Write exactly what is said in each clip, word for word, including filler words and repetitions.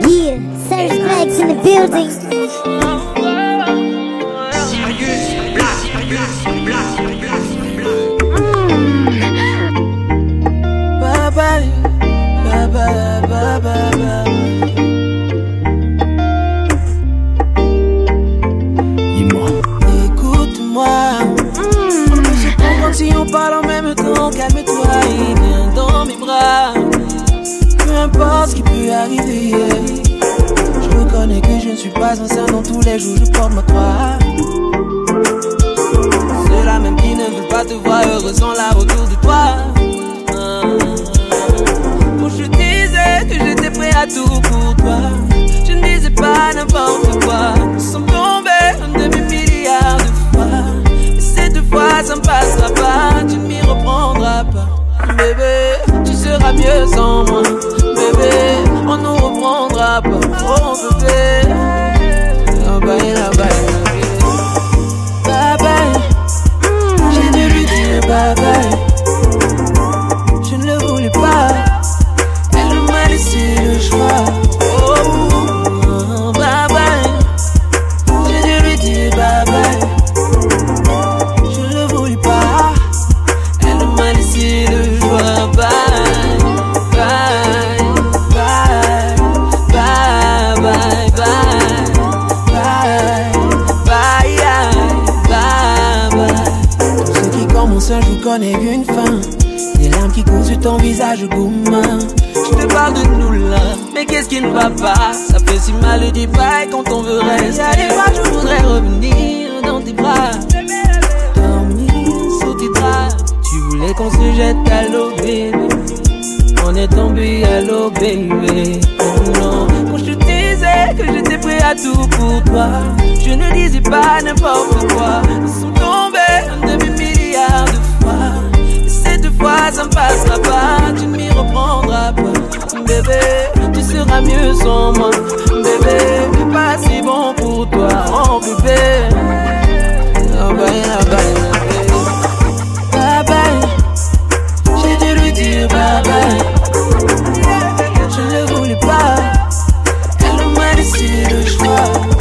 Yeah, Serge Black's in the building. Mm. Bye-bye. Bye-bye, bye-bye, bye-bye. Si on parle en même temps, calme-toi et viens dans mes bras. Peu importe ce qui peut arriver, je reconnais que je ne suis pas sincère. Dans tous les jours, je porte ma croix. Ceux-là même qui ne veulent pas te voir heureux sont là autour de toi. Quand je disais que j'étais prêt à tout pour toi, je ne disais pas n'importe quoi. Nous sommes tombés un demi-milliard de fois. Fois, ça ne passera pas, tu ne m'y reprendras pas. Bébé, tu seras mieux sans moi. Bébé, on ne nous reprendra pas. Oh bébé, oh bye, oh bye. Bye bye, j'ai dû lui dire bye bye. Je ne le voulais pas, elle m'a laissé le choix. Oh bye bye, j'ai dû lui dire bye bye. Je connais une fin, des larmes qui coulent sur ton visage gourmand. Je te parle de nous là, mais qu'est-ce qui ne va pas? Ça fait si mal le débat quand on veut rester. Y'a des fois je voudrais revenir dans tes bras, dormir sous tes draps. Tu voulais qu'on se jette à l'eau baby, on est tombé à l'eau baby. Oh non, quand je te disais que j'étais prêt à tout pour toi, je ne disais pas n'importe quoi. Nous sommes tombés un demi-milliard de cette fois ça ne passera pas, tu ne m'y reprendras pas. Bébé, tu seras mieux sans moi. Bébé, pas si bon pour toi. Oh bébé, oh bye, oh bye. Bye bye, j'ai dû lui dire bye bye. Je ne le voulais pas, elle m'a laissé le choix. Bye.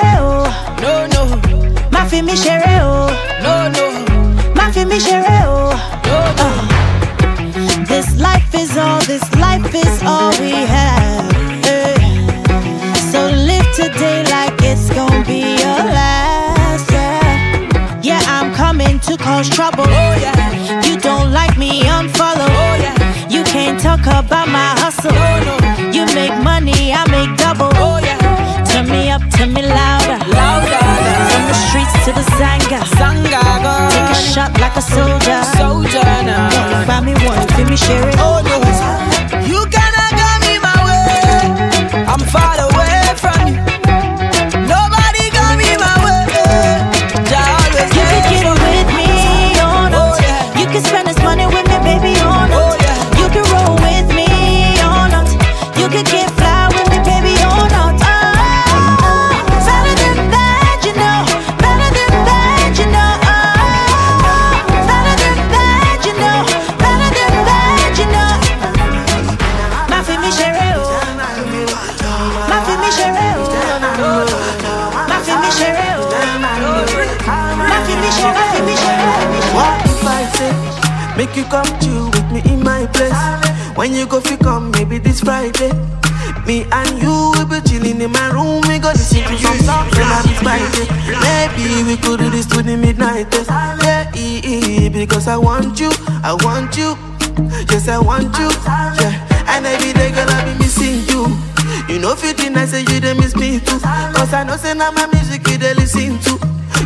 chere oh. No no. Ma fi mi chere oh. No no. Ma fi mi chere oh. No no. Uh. This life is all. This life is all we have. Hey. So live today like it's gonna be your last. Yeah. Yeah, I'm coming to cause trouble. Oh yeah. You don't like me, unfollow. Oh yeah. You can't talk about my hustle. No no. You make money, I make double. Oh yeah. Turn me up, turn me louder. Louder. From the streets to the Zanga. Zanga. Girl. Take a shot like a soldier. Soldier now. Don't buy me one, give me share it. Oh no. You cannot go me my way. I'm far away from you. Nobody got me my way. Jah always you can get it with me. Oh no. Oh, yeah. You can spend this money with me, baby. Oh no. Oh, yeah. You can roll with me. You could get fly with me, baby, or not. Oh, oh, oh, better than that, you know. Better than that, you know. Oh, oh, oh, better than that, you know. Better than that, you know. Ma fi mi chere oh. Ma fi mi chere oh. Ma fi mi chere oh. Ma fi mi chere, ma fi mi chere. What if I say, make you come chill with me in my place? When you go fi come, maybe this Friday. Me and you will be chilling in my room. We go listen to some songs and I'm spicy. Maybe we could do this to the midnight test. Yeah, because I want you, I want you. Yes, I want you, yeah. And every day girl I be missing you. You know fi the night say you dey miss me too. Cause I know say now my music you dey listen to.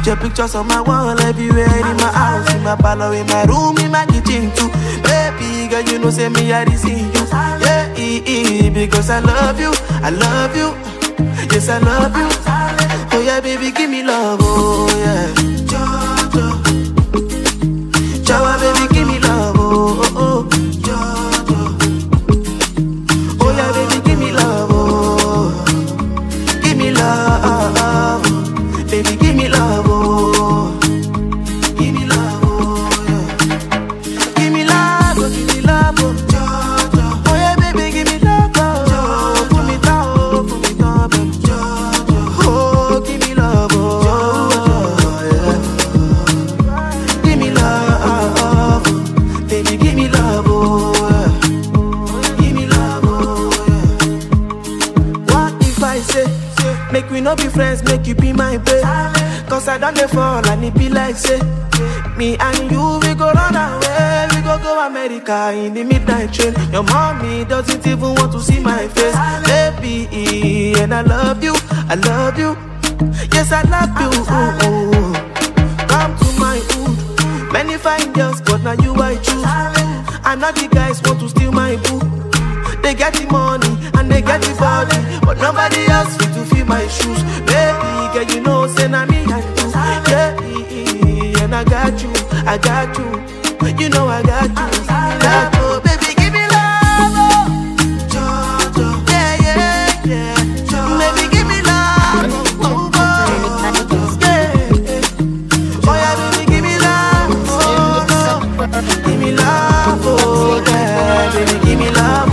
Your pictures on my wall everywhere. In my house, in my parlor, in my room, in my kitchen too. Baby girl, you know say me I receive you. Yeah, e- e- because I love you, I love you. Yes, I love you. Oh yeah, baby, give me love, oh yeah. Jojo, Jawa, baby, give me love, oh oh. Jojo, oh yeah, baby, give me love, oh. Give me love, baby, give me love. Friends make you be my babe. Cause I done the fall and it be like say. Me and you we go run away. We go go America in the midnight train. Your mommy doesn't even want to see my face. Baby, and I love you, I love you. Yes, I love you. Ooh, ooh. Come to my hood. Many fine girls but now you I choose. And all the guys want to steal my boo. They get the money and they get the body, but nobody else fit to fill my shoes. Baby girl, you know say na me and you. Yeah, and I got you, I got you. You know I got you. Love, oh, baby, give me love, oh. Yeah, yeah, yeah. Baby, give me love, oh, oh. Yeah. Oh yeah, baby, give me love, oh. Give me love, oh yeah. Baby, give me love.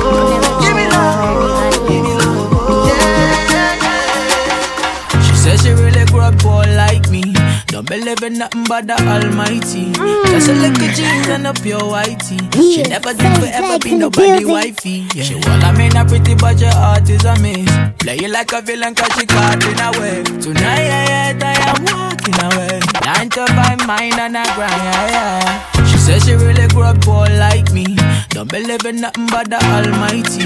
Believing nothing but the Almighty. Mm. Just a little jeans and a pure whitey. Yeah. She never did forever be nobody wifey. Yeah. She wanna mean a pretty but your heart is a miss. Play you like a villain cause she caught in a wave. Tonight I heard I am walking away. Nine to five mine and I grind. Yeah, yeah. She says she really grew up poor like me. Don't believe in nothing but the Almighty.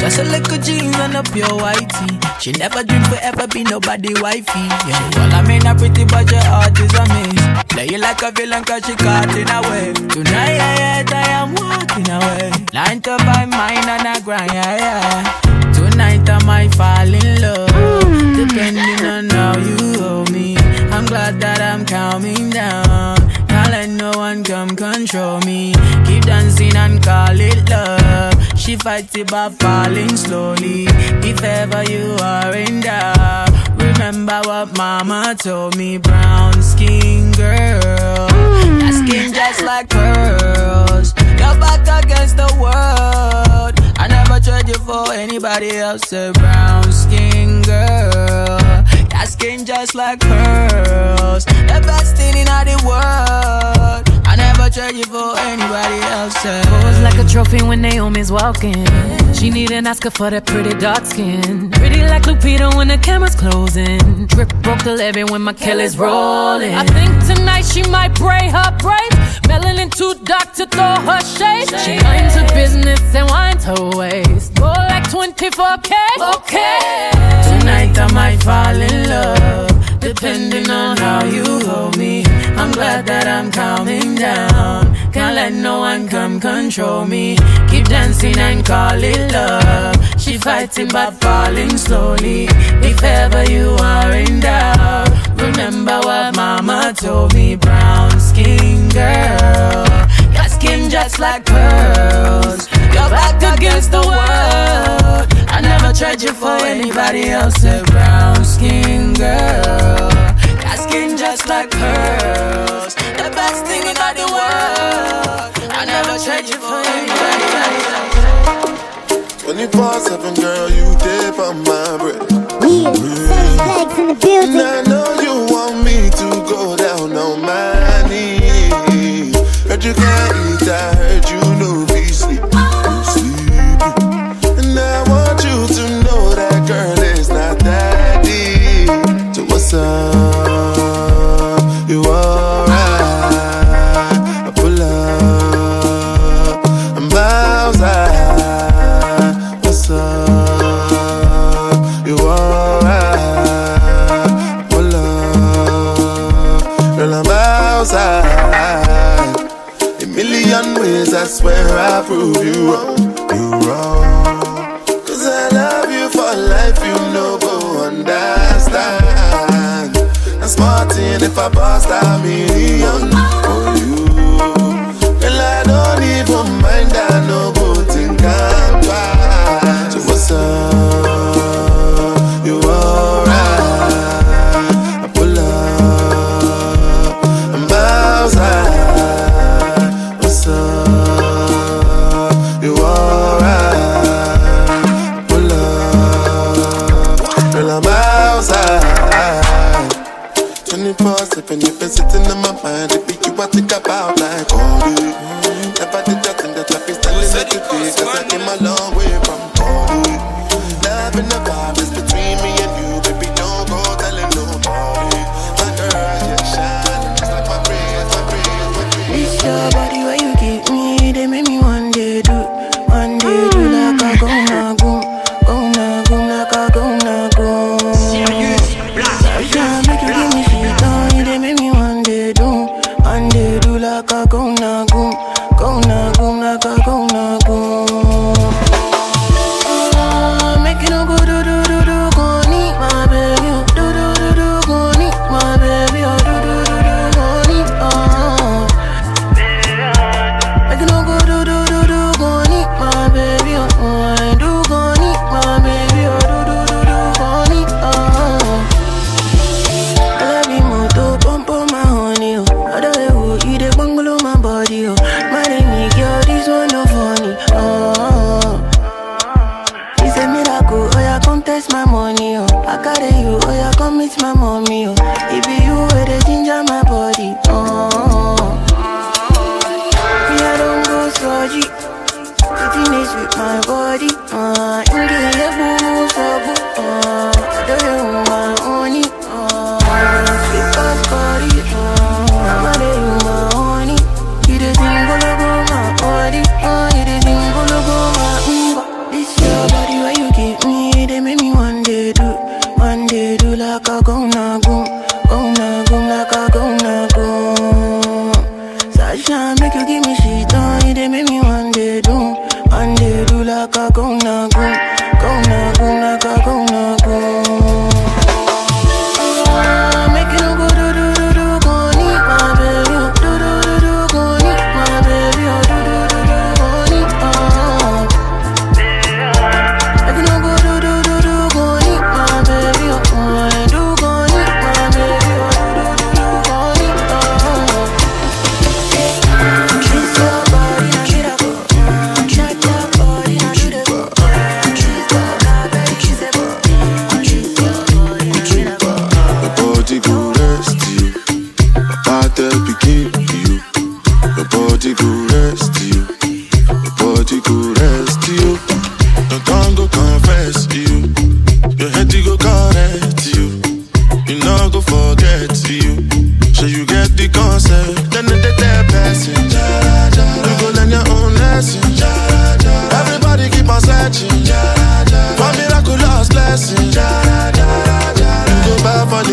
Just a little jeans and a pure whitey. She never dreamed forever be nobody wifey. Yeah, she wanna mean a pretty but your heart is a miss. Play you like a villain cause she caught in a wave. Tonight I heard I am walking away. Nine to five mine and I grind. Yeah, yeah. Tonight I might fall in love. Mm. Depending on how you owe me. I'm glad that I'm calming down. Can't let no one come control me. Keep dancing and call it love. She fights it by falling slowly. If ever you are in doubt, remember what mama told me. Brown skin girl, that skin just like pearls. You're back against the world. I never tried you for anybody else. A brown skin girl, My skin just like pearls. The best thing in all the world. I never trade you for anybody else. Pose like a trophy when Naomi's walking. She need an Oscar for that pretty dark skin. Pretty like Lupita when the camera's closing. Drip broke the levee when my Kelly's rolling. I think tonight she might braid her braids. Melanin too dark to throw her shade. She minds her business and winds her waist. More like twenty-four K. Okay. Tonight I might fall in love, depending on how you hold me. I'm glad that I'm calming down. Can't let no one come control me. Keep dancing and call it love. She fighting but falling slowly. If ever you are in doubt, remember what mama told me. Brown skin girl, your skin just like pearls. You're back against the world. I never tried you for anybody else. A brown skin girl, your skin just like pearls. The best thing in all the world. I never tried you for anybody else. twenty-four seven girl, you dip on my bread. Yeah, yeah. Flags in the building. And I know you want me to go down on my knees. Heard you can't eat, I heard you know me sleep. You alright? I pull up, I'm outside. What's up? You alright? I pull up, girl, I'm outside. A million ways I swear I prove you wrong, you wrong. 'Cause I love you for life, you know, go understand. I'm smarting if I bust a million for you. Girl, I don't even mind, I know good thing I'm bad. So what's up? You alright? I pull up, I'm outside. What's up? You alright? I pull up, girl, I'm outside. twenty-four seven, you've been sitting in my mind. It be you I think about like all day. Never did that thing that life is telling me to be, 'cause I came a long way from all day. Love and the vibe is between me and you. Baby, don't go telling nobody. My girl, you're shining just like my breath, my breath, my breath. It's your body where you give me. They make me one day do, one day do. Like I go now, go, go now, go, like I go now, go. Serious, black, yeah, make you give me. Go na go, go na go, na go, go na go. Oh, make it no go do do do do, go need my baby, oh. Do do do do, go need my baby, oh. Do do do do, go need, oh. Make it no go do do do do, go need my baby, oh. I do go need my baby, oh. Do do do do, go need, oh. Love me more to pump on my honey, oh. I don't know. You the bungalow, my body, oh. My name, girl, this one no funny, oh. It's a miracle, oh, yeah, come test my money, oh. I carry you, oh, yeah, come meet my mommy, oh. It be you with the ginger, my body, oh. Me, I don't go surgery. Sitting is with my body, oh. You get a boo, for boo, oh. I don't know my honey, oh. I don't speak of body, oh.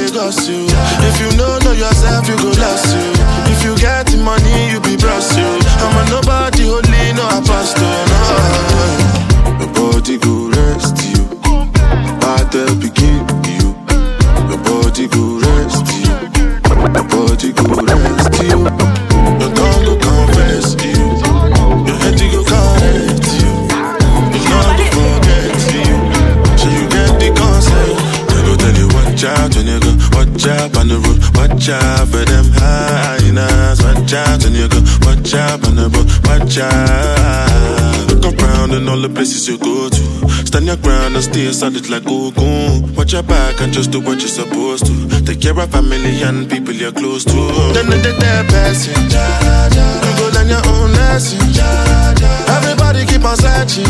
Lagos, you. If you know, know yourself, you go lost, you. If you get the money, you be blessed, you. I'm a nobody, holy, no apostle, no. Nobody go rest you. Bad help begin you. Nobody go rest you. Nobody go rest you. Your tongue go confess you. Your head go correct you. Your mouth go forget you. So you get the concept. They go tell you watch out, your nigga. Watch out on the road. Watch out for them hyenas. Watch out, your nigga. Watch out on the road. Watch out. Look around in all the places you go to. Stand your ground and stay solid like Ogun. Watch your back and just do what you're supposed to. Take care of family and people you're close to. Then they did their passing. You go learn your own lesson. Everybody keep on searching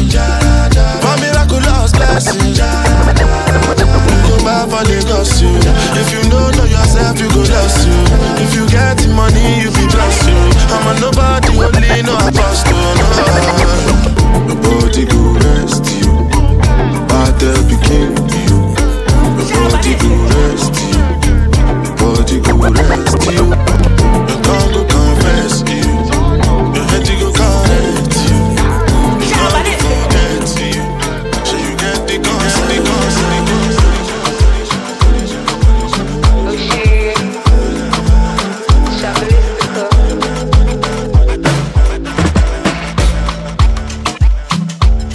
for miraculous blessings. You go back for Lagos, you. If you know, know yourself, you go lost, you. If you get the money, you be blessed, you. I'm a nobody, only no apostle, no. Nobody go rest you. I'll be king to you. Your body go rest to you. Your body go rest to you. Your tongue go confess to you. Your head go correct to you. Your mouth go forget to you. So you get the concept, the concept.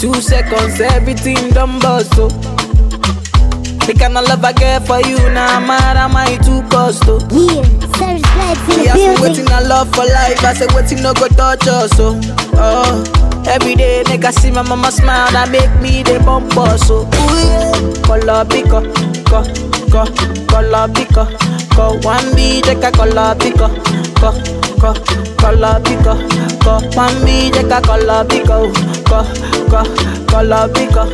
Two seconds, everything done bust, oh. The kind of love I get for you, now nah, mad am I too cost, oh. Yeah, service life in the building. Waiting I love for life, I say waiting no go touch us, oh. Oh, every day make I see my mama smile, that make me the bump us, oh. Ooh, color picker, co, co, color picker, co. One be take a color picker, co, co, color picker, co. One be take a color picker. Go, go, go, la pico,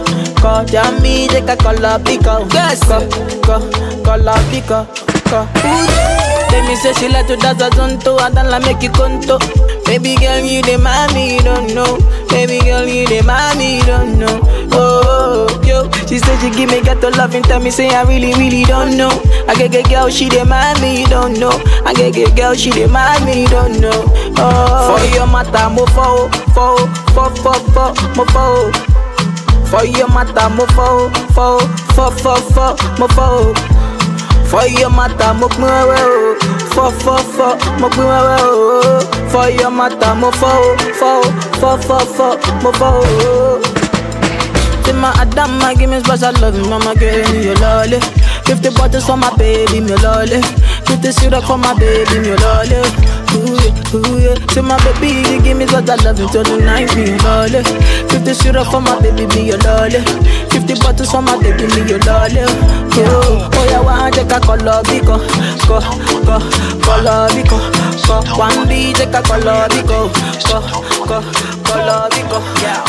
go, jammy, take a color pico. Yes, go, go, go, la pico, go. Let me say she like to dance a zonto, I don't like make you conto. Baby girl, you the mommy, don't know. Baby girl, you the mommy, don't know. Oh, oh, oh, yo, she said she give me ghetto love and tell me say I really, really don't know. I get a girl, she the mommy, don't know. I get a girl, she the mommy, don't know. Oh, for your mata, mo fo, fo, fo, fo, fo, mo fo. For your mata, mo fo, fo, fo, fo, fo, mo fo. For your mata, mo fo, fo, fo, fo, mo fo. For your mata, mo fo, fo, fo, fo, fo, mo fo. Take my Adam, my give me special love, mama girl, you lolly. Fifty bottles for my baby, me lolly. Fifty syrup for my baby, me lolly. Ooh yeah, ooh yeah. Take my baby, you give me special love until the night, me lolly. Fifty syrup for my baby, me you lolly. Fifty bottles for my baby, me you lolly. Oh, oh yeah, one take a color bico, go, go, color bico, go. One beat take a color bico, go, go, color bico,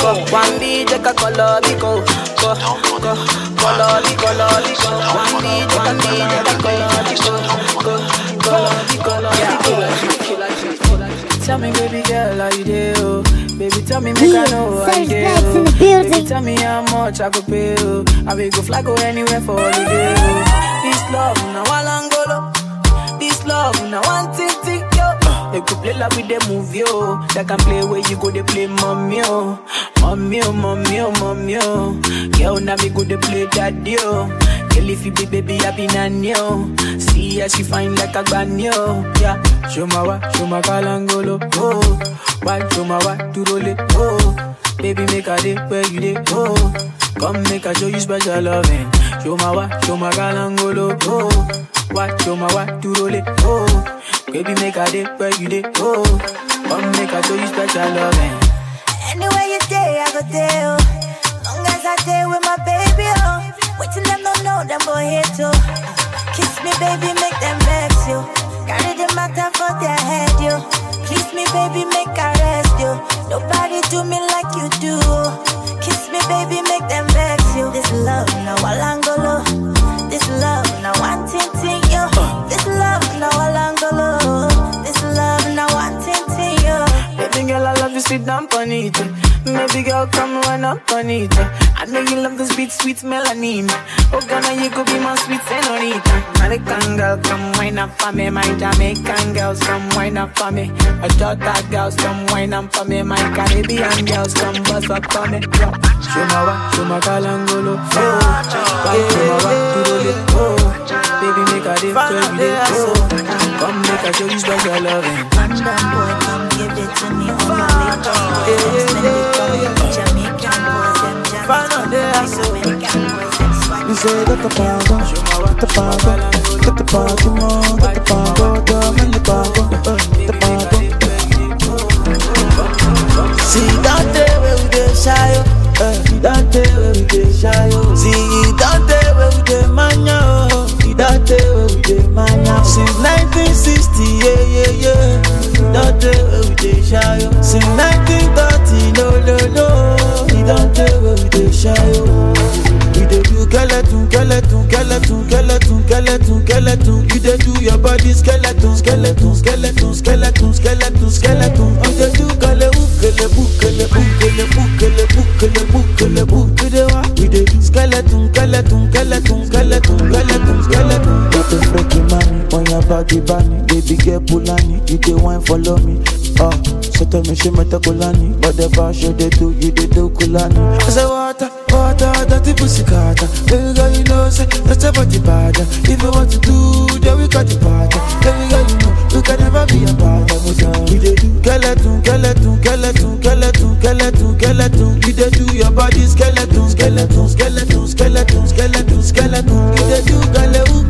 go. One beat take a color bico. Go, go, go, go, lolly, go, lolly, go. One beat, one beat, go, lolly, go, go, go, lolly, go, lolly, go. Tell me, baby girl, how you do? Baby, tell me, make I know how you do. Baby, tell me how much I could pay you. I will go fly, go anywhere for holiday. This love, now I langolo. This love, now I tinting. They could play like with the movie, yo. They can play where you go, they play mommy, yo. Mommy, yo, mommy, yo, mommy, yo. Girl, now me go, they play daddy, yo. Girl, if you be baby, I be nanny, yo. See how she fine like a granny, yo. Yeah, show my wa, show my kalangolo, oh. Why, show my wa, to roll it, oh. Baby, make a day where you dey, oh. Come make a show you special loving. Show my wa, show my kalangolo, oh. Why, show my wa, to roll it, oh. Baby, make a day where you day, oh. Come make a show you special loving. Anywhere you day, I go there, oh. Long as I day with my baby, oh. Wait till them don't know, them go here too. Kiss me, baby, make them vex you. Carry the matter for their head, yo. Kiss me, baby, make a rest, yo. Nobody do me like you do, oh. Kiss me, baby, make them vex you. This love, now I langolo. This love, now I'm tinting, yo. This love, now I langolo. Sit down, funny. Maybe girl, come run up on it. I know you love this beat, sweet melanin. Oh, Ghana, you could be my sweet senorita. American girl, come wine up for me. My Jamaican girls, come wine up for me. My Jota girls, come wine up for me. My Caribbean girls, come bust up for me. Shumawa, shumaka langolo. Baby, make a dip to every day. Come make a show you special loving. London boy, come give it to me. On your lips, you know, send it to me. Jamaican boys, them Jamaican boys, so when gang boys, them swag. You say that the pago, the pago, that the pago, that the pago, that the pago, the pago. See that day where we dey shy, oh, that day where we dey shy, oh. See that day where we dey mania, oh, that day where we dey mania. Since nineteen sixty, yeah, yeah, yeah. Don't do what we dey shy. Since nineteen thirty, no, no, no. We don't do what we dey shy. We dey do skeleton, skeleton, skeleton, skeleton, skeleton, skeleton. You dey do your body skeleton, skeleton, skeleton, skeleton, skeleton, skeleton. We dey do kele bu, kele bu, kele bu, kele bu, kele bu, kele bu, kele bu. We dey wa, we dey do skeleton, skeleton, skeleton, skeleton, skeleton, skeleton. On your body bunny, baby girl Pulani, you dey wine follow me. Ah, uh, so tell me she meta Kulani, but the bar show they do, you they do Kulani. I say water, water, dirty pussy carter. Baby girl you know say that's about the bad. If you want to do, then we got the party. Baby girl you know you can never be a bad. You dey do skeleton, skeleton, skeleton, skeleton, skeleton, skeleton. You dey do your body skeleton, skeleton, skeleton, skeleton, skeleton, skeleton. You dey do galeu, galeu.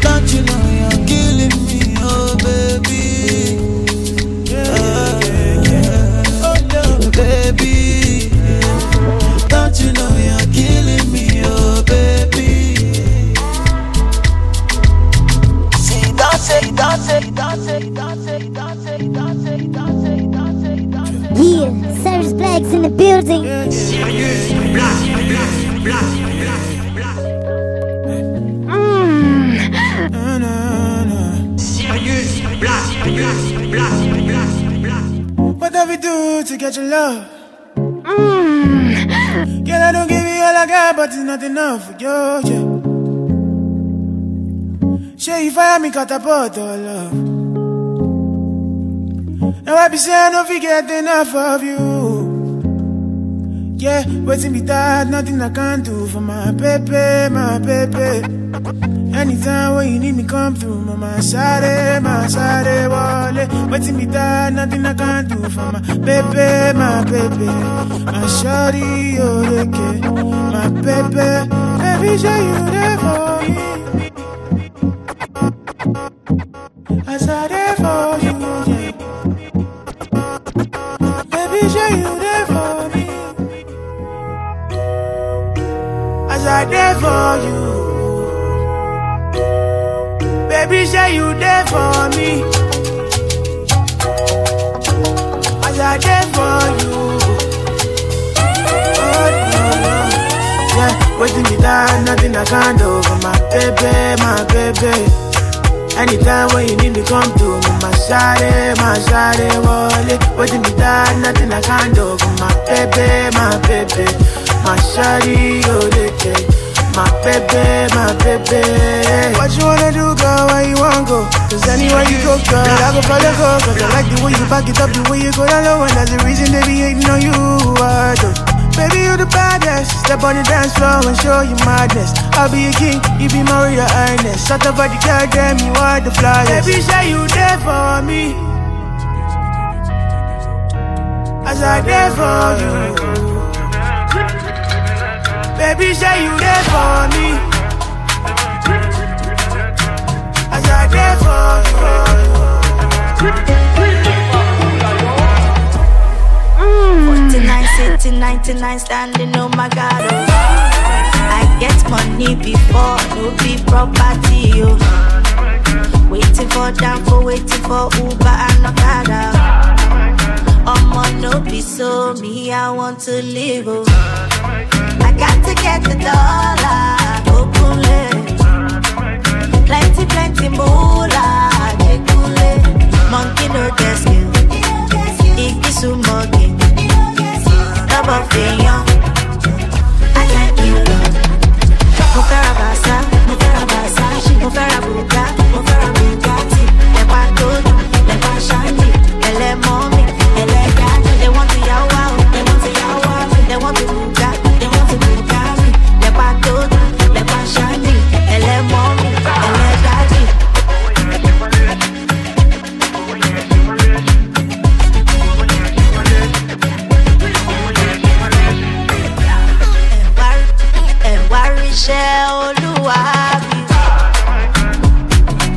don't you know you're killing me, oh baby? Yeah, yeah, yeah. Oh no, baby, don't you know you're killing me, oh baby? See, dance it, dance it, dance it, dance it, dance it. Yeah, Serge Black's in the building. Mm. What have we do to get your love? Mm. Girl, I don't give you all I got, but it's not enough for you. Yeah. Sure, if I had me cut apart all love. Now I be saying I don't forget enough of you. Yeah, waiting me tired, nothing I can do for my baby, my baby. Anytime when you need me, come through, mama. Shade, my shade, wale. Waiting me tired, nothing I can do for my baby, my baby. My shawty, oh, they care. My baby, baby, show you there for me. I saw there for you, yeah. I there for you, baby. Share you there for me. As I there for you, oh no, no. Yeah, waiting me down, nothing I can't do for my baby, my baby. Anytime when you need me, come to me, my shawty, my shawty, wallet. Waiting me down, nothing I can't do for my baby, my baby. My shawty, oh, they take. My baby, my baby. What you wanna do, girl? Where you wanna go? Cause anywhere you go, girl, I go follow, go. Cause I like the way you back it up, the way you go down low. And that's the reason they be hating on you, I do. Baby, you the baddest. Step on the dance floor and show you madness. I'll be a king, you be my royal highness. Shut up about the girl, damn, you are the flyest. Baby, say you there for me. As I there for you. Baby, say you there for me. As I there for you. forty-nine, sitting, ninety-nine, standing, oh my God, oh. I get money before, no be property, oh. Waiting for Danfo, waiting for Uber and Okada. Oh, no, be so me, I want to live, oh. I got to get the dollar. Plenty, plenty moolah. Monkey no get skill. Ikisu monkey. Kabafiyan. I like you love. Mufera basa, mufera basa, mufera buka, mufera buka ti. Lepa toda, lepa shani, ele mommy, ele gato. They want to yawa, they want to yawa, they want to buka, they want to buka me. Lepa toda, lepa shani, ele mommy, ele gato.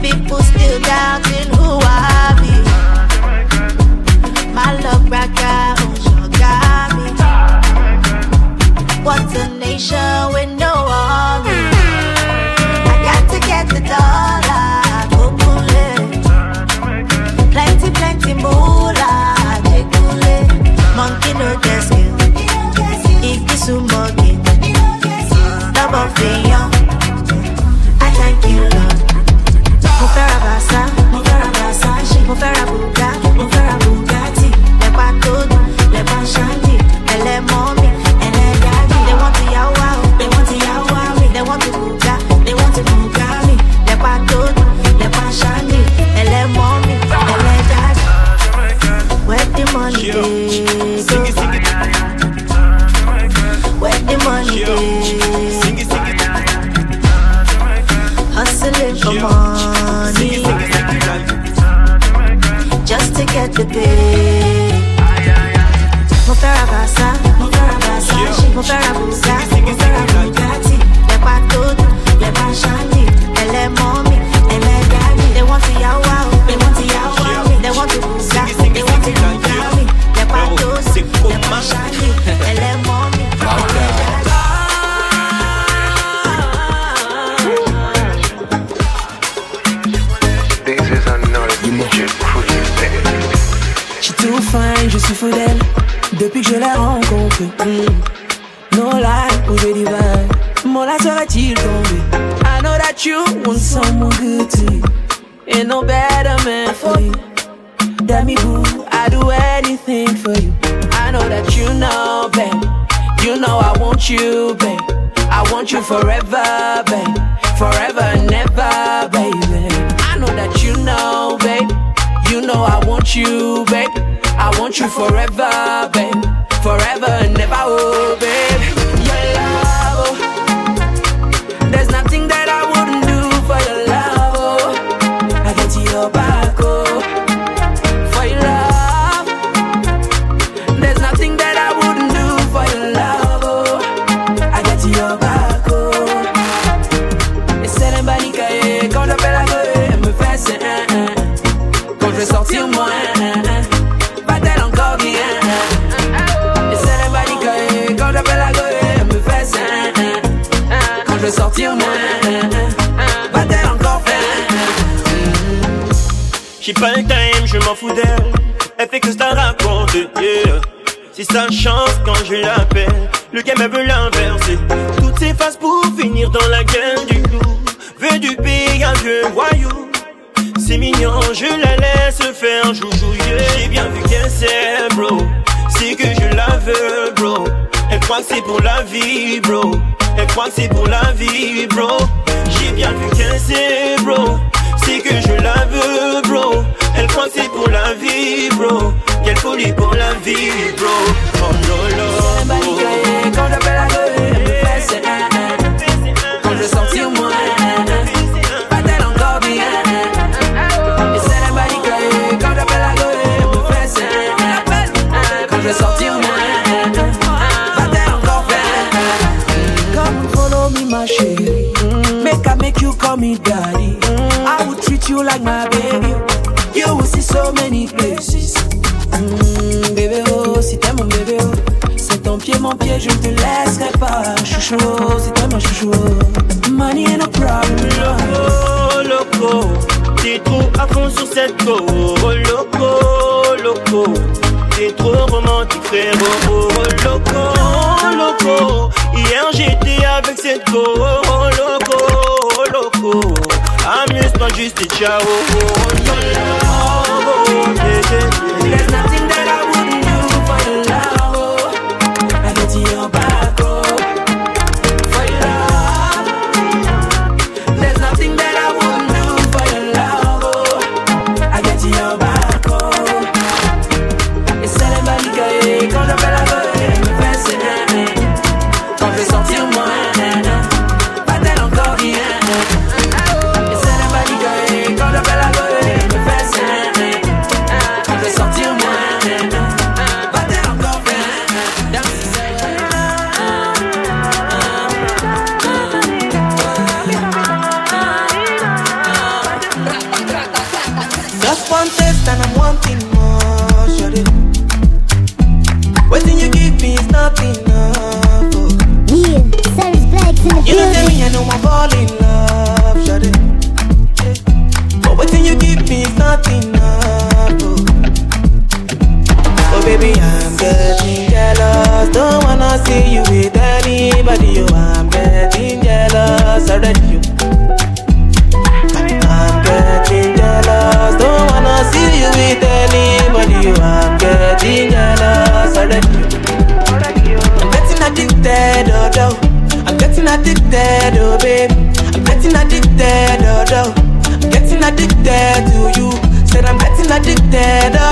People still doubting who I be. My love rocker, oh got me. What's a nation with no army? I got to get the dollar, go bullet. Plenty, plenty moolah, take bullet. Monkey no get skill. Ikisu monkey. I thank you, Lord. Mufera basa, mufera basa, mufera buka, mufera bukati. Lepa todu, lepa shandi, ele mommy, ele daddy. They want to yawa, they want to yawa, they want to buka, they want to buka me. Lepa todu, lepa shandi, ele mommy, ele daddy. Where the money is? Sing it, sing it. Where the money is? For money, just to get the pay. Mufera basa, mufera basa, mufera buka, mufera bukati. Lepa todu, lepa shani, ele mommy, ele daddy. They want to yawa, they want to yawa, they want to buka, they want to buka me. Lepa todu, lepa shani, ele mommy, ele daddy. J'suis tout fine, je suis fou d'elle depuis que je l'ai rencontrée. Mm. No lie, oh baby bye, mon la sera-t-il tombé? I know that you want someone good too, ain't no better man for you. Dami boo, I do anything for you. I know that you know, babe, you know I want you, babe. I want you forever, babe, forever and ever, baby. I know that you know, babe. You know I want you, babe. I want you forever, babe. Forever and never, oh, babe. Your love, oh. There's nothing that I wouldn't do for your love, oh. I get to your back, oh. For your love. There's nothing that I wouldn't do for your love, oh. I get to your back, oh. Et c'est l'embani cahier, quand j'appelle à gueule, elle me fait c'est un, un. Je vais sortir moi, va-t-elle encore bien? Et c'est les balicoyes, quand j'appelle la goye, me fait ça. Quand je vais sortir moi, va-t-elle encore faire? J'ai pas le time, je m'en fous d'elle. Elle fait que ça raconte, yeah. C'est sa chance quand je l'appelle. Le game elle veut l'inverser. Toutes ses faces pour finir dans la gueule du loup. Veux du pillage, je voyou. C'est mignon, je la laisse faire joujou, yeah. J'ai bien vu qu'elle sait, bro. C'est que je la veux, bro. Elle croit que c'est pour la vie, bro. Elle croit que c'est pour la vie, bro. J'ai bien vu qu'elle sait, bro. C'est que je la veux, bro. Elle croit que c'est pour la vie, bro. Quelle folie pour la vie, bro. Oh lolo, bro. Quand j'appelle la gueule, elle me fait c'est un, un. Quand je sens sur moi, pas-t-elle encore bien? Je vais sortir moi, but they're encore bad. Come follow me my chérie, mm. Make I make you call me daddy, mm. I will treat you like my baby. You will see so many places, mm. Bébé oh, si t'es mon bébé oh. C'est ton pied mon pied, je ne te laisserai pas. Chouchou, si t'es mon chouchou oh. Money ain't no problem. Loco, loco, t'es trop à fond sur cette peau. Loco, loco, t'es trop romantique, frérot. Oh, oh loco, oh loco. Hier j'étais avec cette go. Oh, oh loco, oh loco. Amuse-toi juste et ciao. Oh, oh loco, oh, oh, there's nothing that I wouldn't do for your love. I get to your back, oh, for your love. There's nothing that I wouldn't do for your love. Oh, I get to your back, oh. Et c'est les manicailles quand je fais la veuve, elle me fait ses nains. T'en fais sentir moi, nain, nain. Pas-t-elle encore rien, nain. Et c'est les manicailles quand je fais la veuve, elle me fait ses nains. Sortir moi, va t'en encore faire. Just one taste and I'm wanting more, shorty. Waiting you give me is not enough. Yeah, Cyrus Black's in the building. You know tell me I know I fall in love, shorty. But waiting you give me is not enough. Baby, I'm getting jealous. Don't wanna see you with anybody. Oh, I'm getting jealous already. You. I'm getting jealous. Don't wanna see you with anybody. Oh, I'm getting jealous already. You. I'm getting addicted, oh, oh. I'm getting addicted, oh, babe. I'm getting addicted, oh, oh. I'm getting addicted to you. Said I'm getting addicted, oh, oh.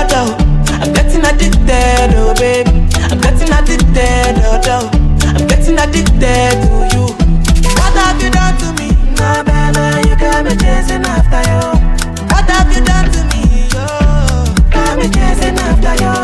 I'm getting addicted, oh baby. I'm getting addicted, oh no. I'm getting addicted to you. What have you done to me? No, baby, you got me chasing after you. What have you done to me? Yo, got me chasing after you.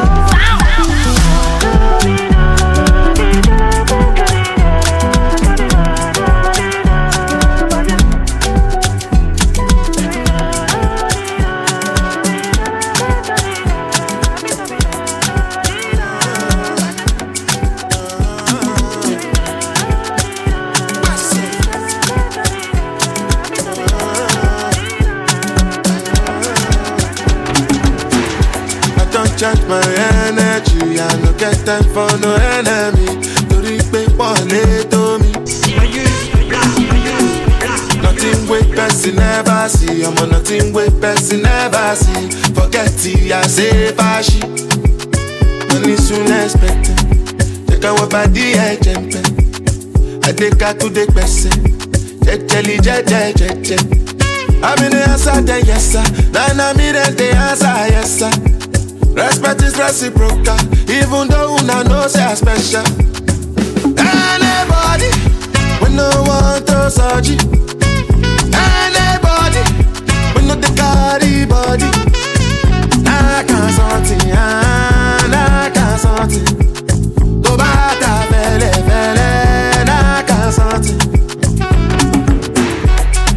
Check my energy, I don't get time for no enemy. To repay for it to me. Nothing with person never see. I'm on nothing with person never see. Forget it, I say bashi. Money soon expected. Check out what body I jump in. I take out to the person. Check jelly, check, check, check, check. I'm in the answer, then yes sir. Then I'm in the answer, yes sir. Respect is reciprocal, even though una know say I special. Anybody, we no want to search you. Anybody, we no dey carry body. I can't something, I can't something. Go back to fele fele, I can't something.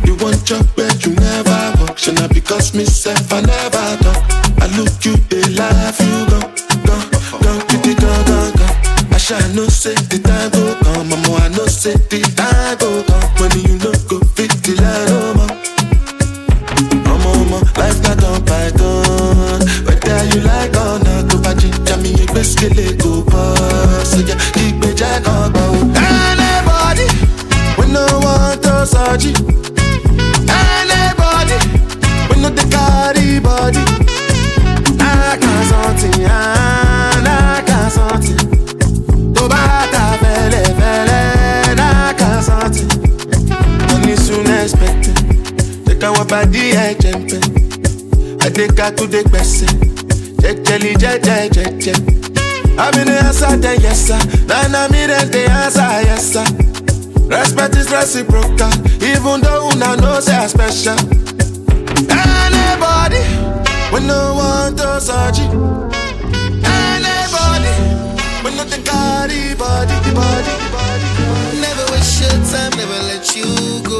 You want your bed, you never walk. Should not because myself I never talk. I look you, they laugh you, go, go, go, kitty, go, go, go. I shall no say the time go come, mama, I no say the time go come. When you no go fit the light, oh, mama, mama, mama, life not on python. Whether you like or not, go, but you tell me you best get it, go, boss. So yeah, keep me jack on, go. Anybody, we no want to search you. Anybody, we no the carry body. I can't something, I can't something. Go back to fele fele, I can't something. Money soon expected. Take a walk by the edge and pen. I take her to the person. Check jelly, check, check, check, check. I'm in the answer, then yes sir. Then I'm in the answer, yes sir. Respect is reciprocal, even though una know say I special. Anybody. When no one does search you. Anybody. When not the body, body, body, body. Never waste your time, never let you go.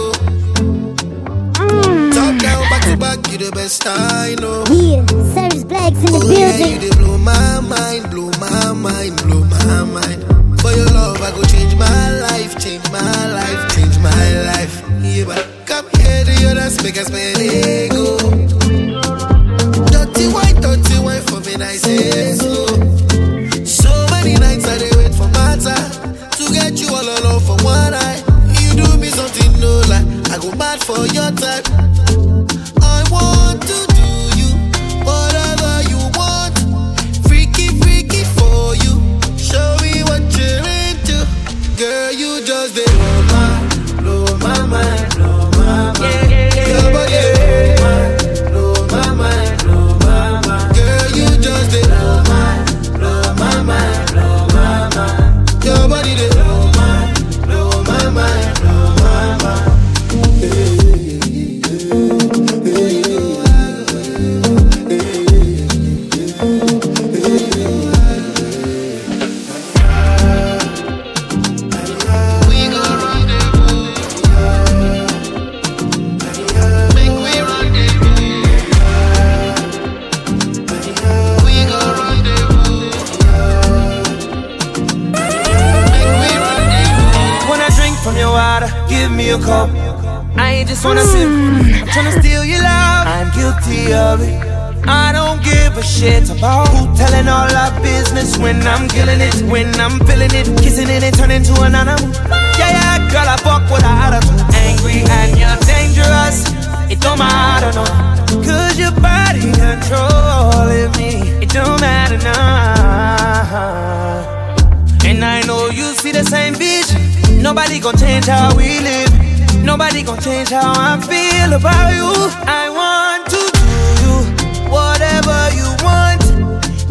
Mm. Top down, back to back, you the best I know. Yeah, Cyrus Black's in the oh, building. Yeah, you blow my mind, blow my mind, blow my mind. For your love, I go change my life, change my life, change my life. Yeah, but come here to your dance, make us my ego. Why don't you wait for me? I say so. me a cup. I ain't just wanna mm. sip. I'm tryna steal your love. I'm guilty of it. I don't give a shit about who telling all our business when I'm killing it, when I'm feeling it, kissing it and turning to an animal. Yeah, yeah, girl, I fuck with her attitude. Angry and you're dangerous. It don't matter, no. Cause your body controlling me. It don't matter, nah. And I know you see the same vision. Nobody gon' change how we live. Nobody gon' change how I feel about you. I want to whatever you want,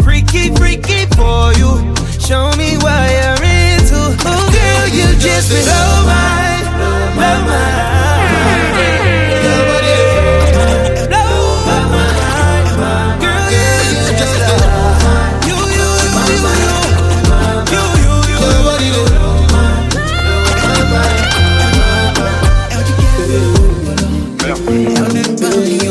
freaky, freaky for you. Show me what you're into. Girl, you just blow my, blow my mind. Blow my mind. Girl, you just blow my, you, you, you, you, you, you, you, you, blow my mind.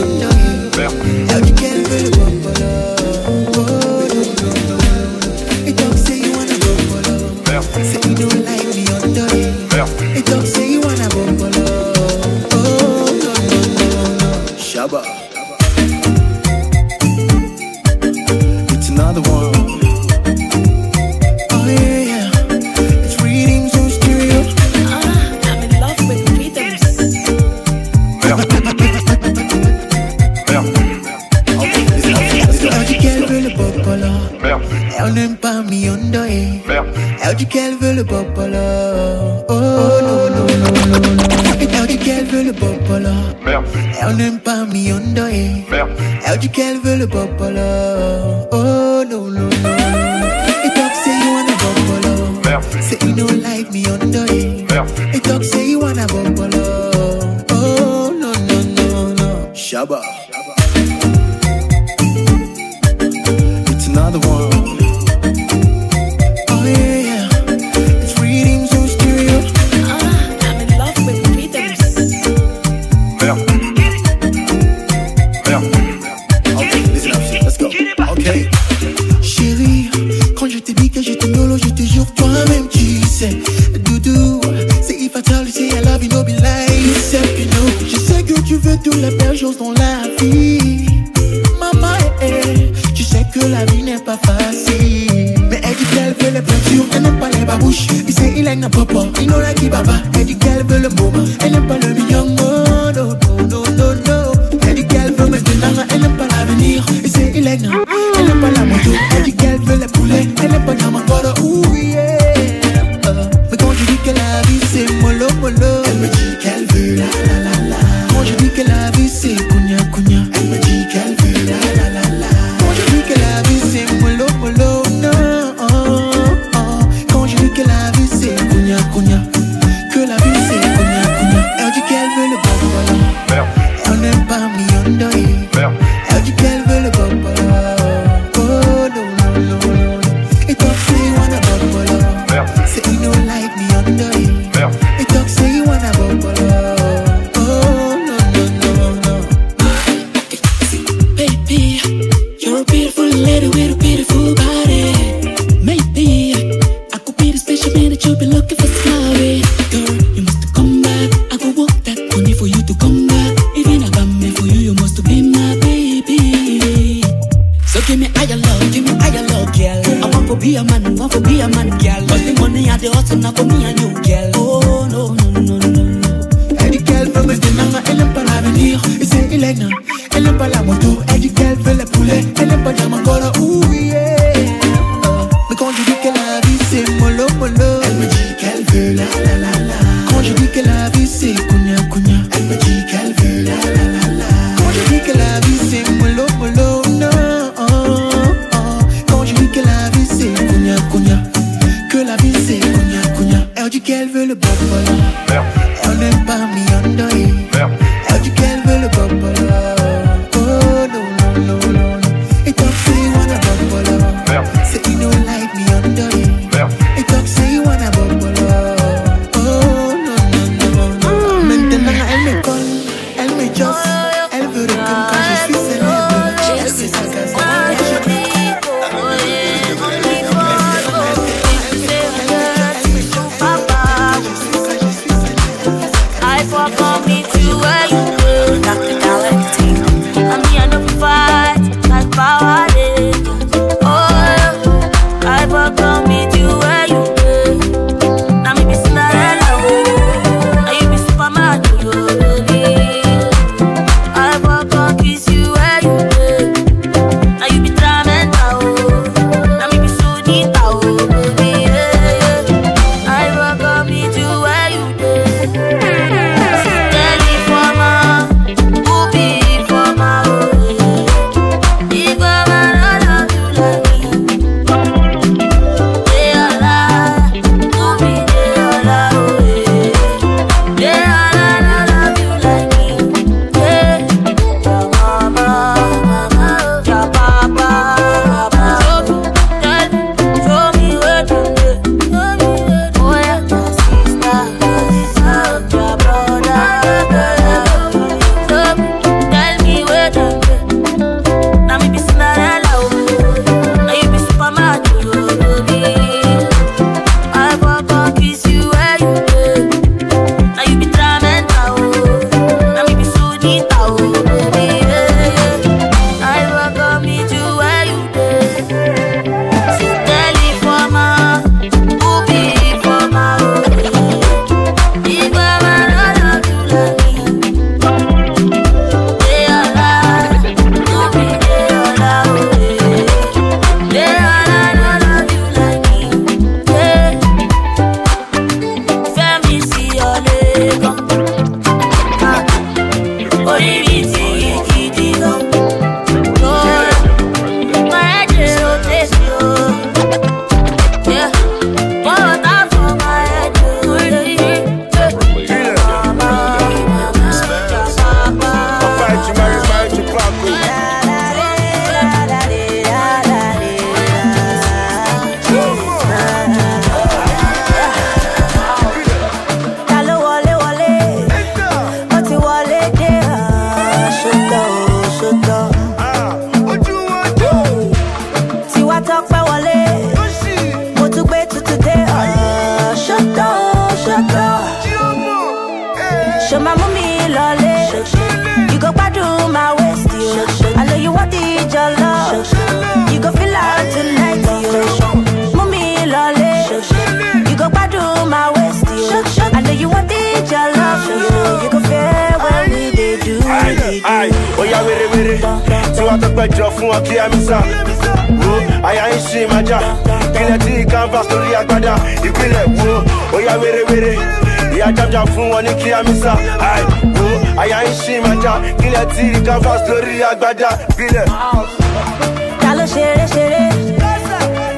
Talo shere shere,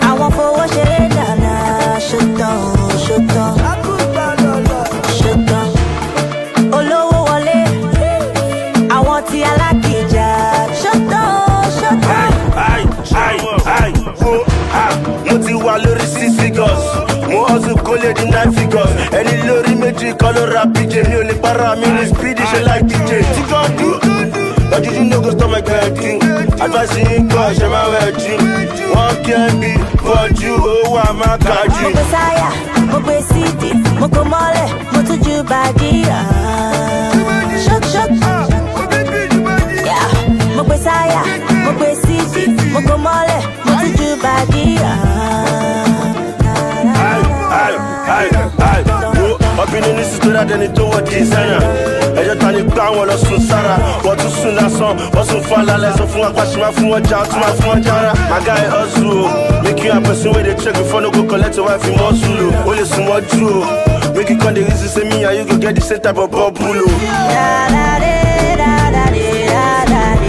àwọn fowó shere dana. Shut down, shut down, shut down. Olówó wọlé, àwọn tí alákìjà. Shut down, shut down. Ai ai ai wo ha, mo ti wà lórí six figures, mo hustle kó lè di nine figures. Ẹni lórí méjì kọ́ ló ra píje, mi ò lè para mi ní speedy ṣe like D J. Tí kò dùn. But you no go stop my getting. Advice in God, share my wedding. One can be for you, oh, I'm a kaji. Mo saya, mo pe city, mo ko mole, mo tuju body. Shock, shock, yeah. Mo pe saya, mo pe city, mo ko mole, mo tuju body. Ay, ay, ay, ay. Oh, I've been in this situation and it don't work designer. Tani plan wala sunsara, watu sunason, wasu fala leso funga kwashima funga jam, funga funga jara. My guy hustle, make you a person where they check before no go collect your wife in Mosulu. Only small true, make you come the reason say me and you go get the same type of bubble. Da da de da da de da da de.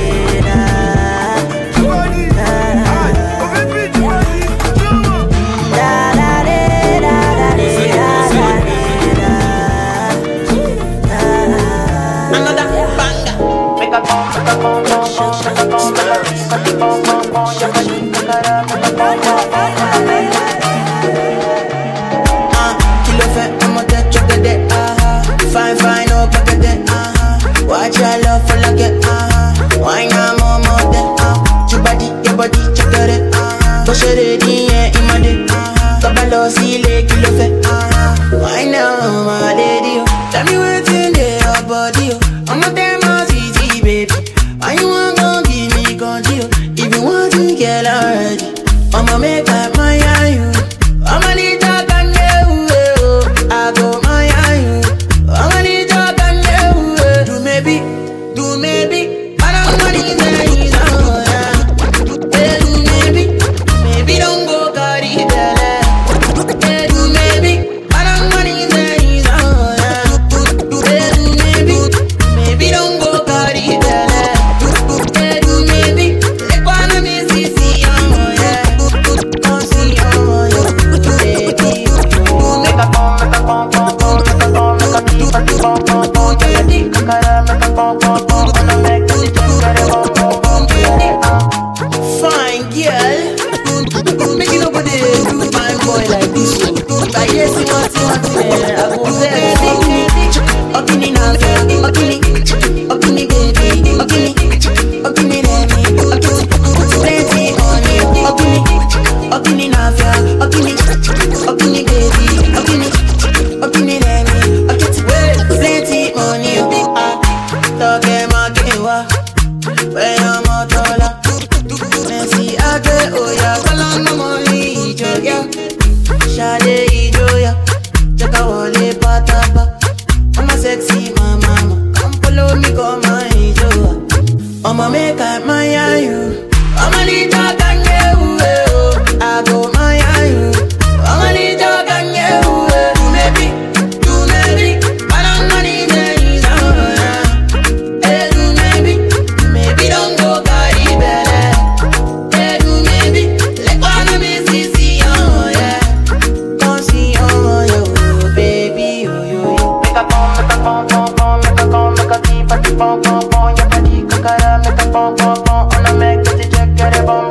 Bon, bon, bon, your body, kakara, make a bon, bon, bon. On a make, cause you check, get it, bon.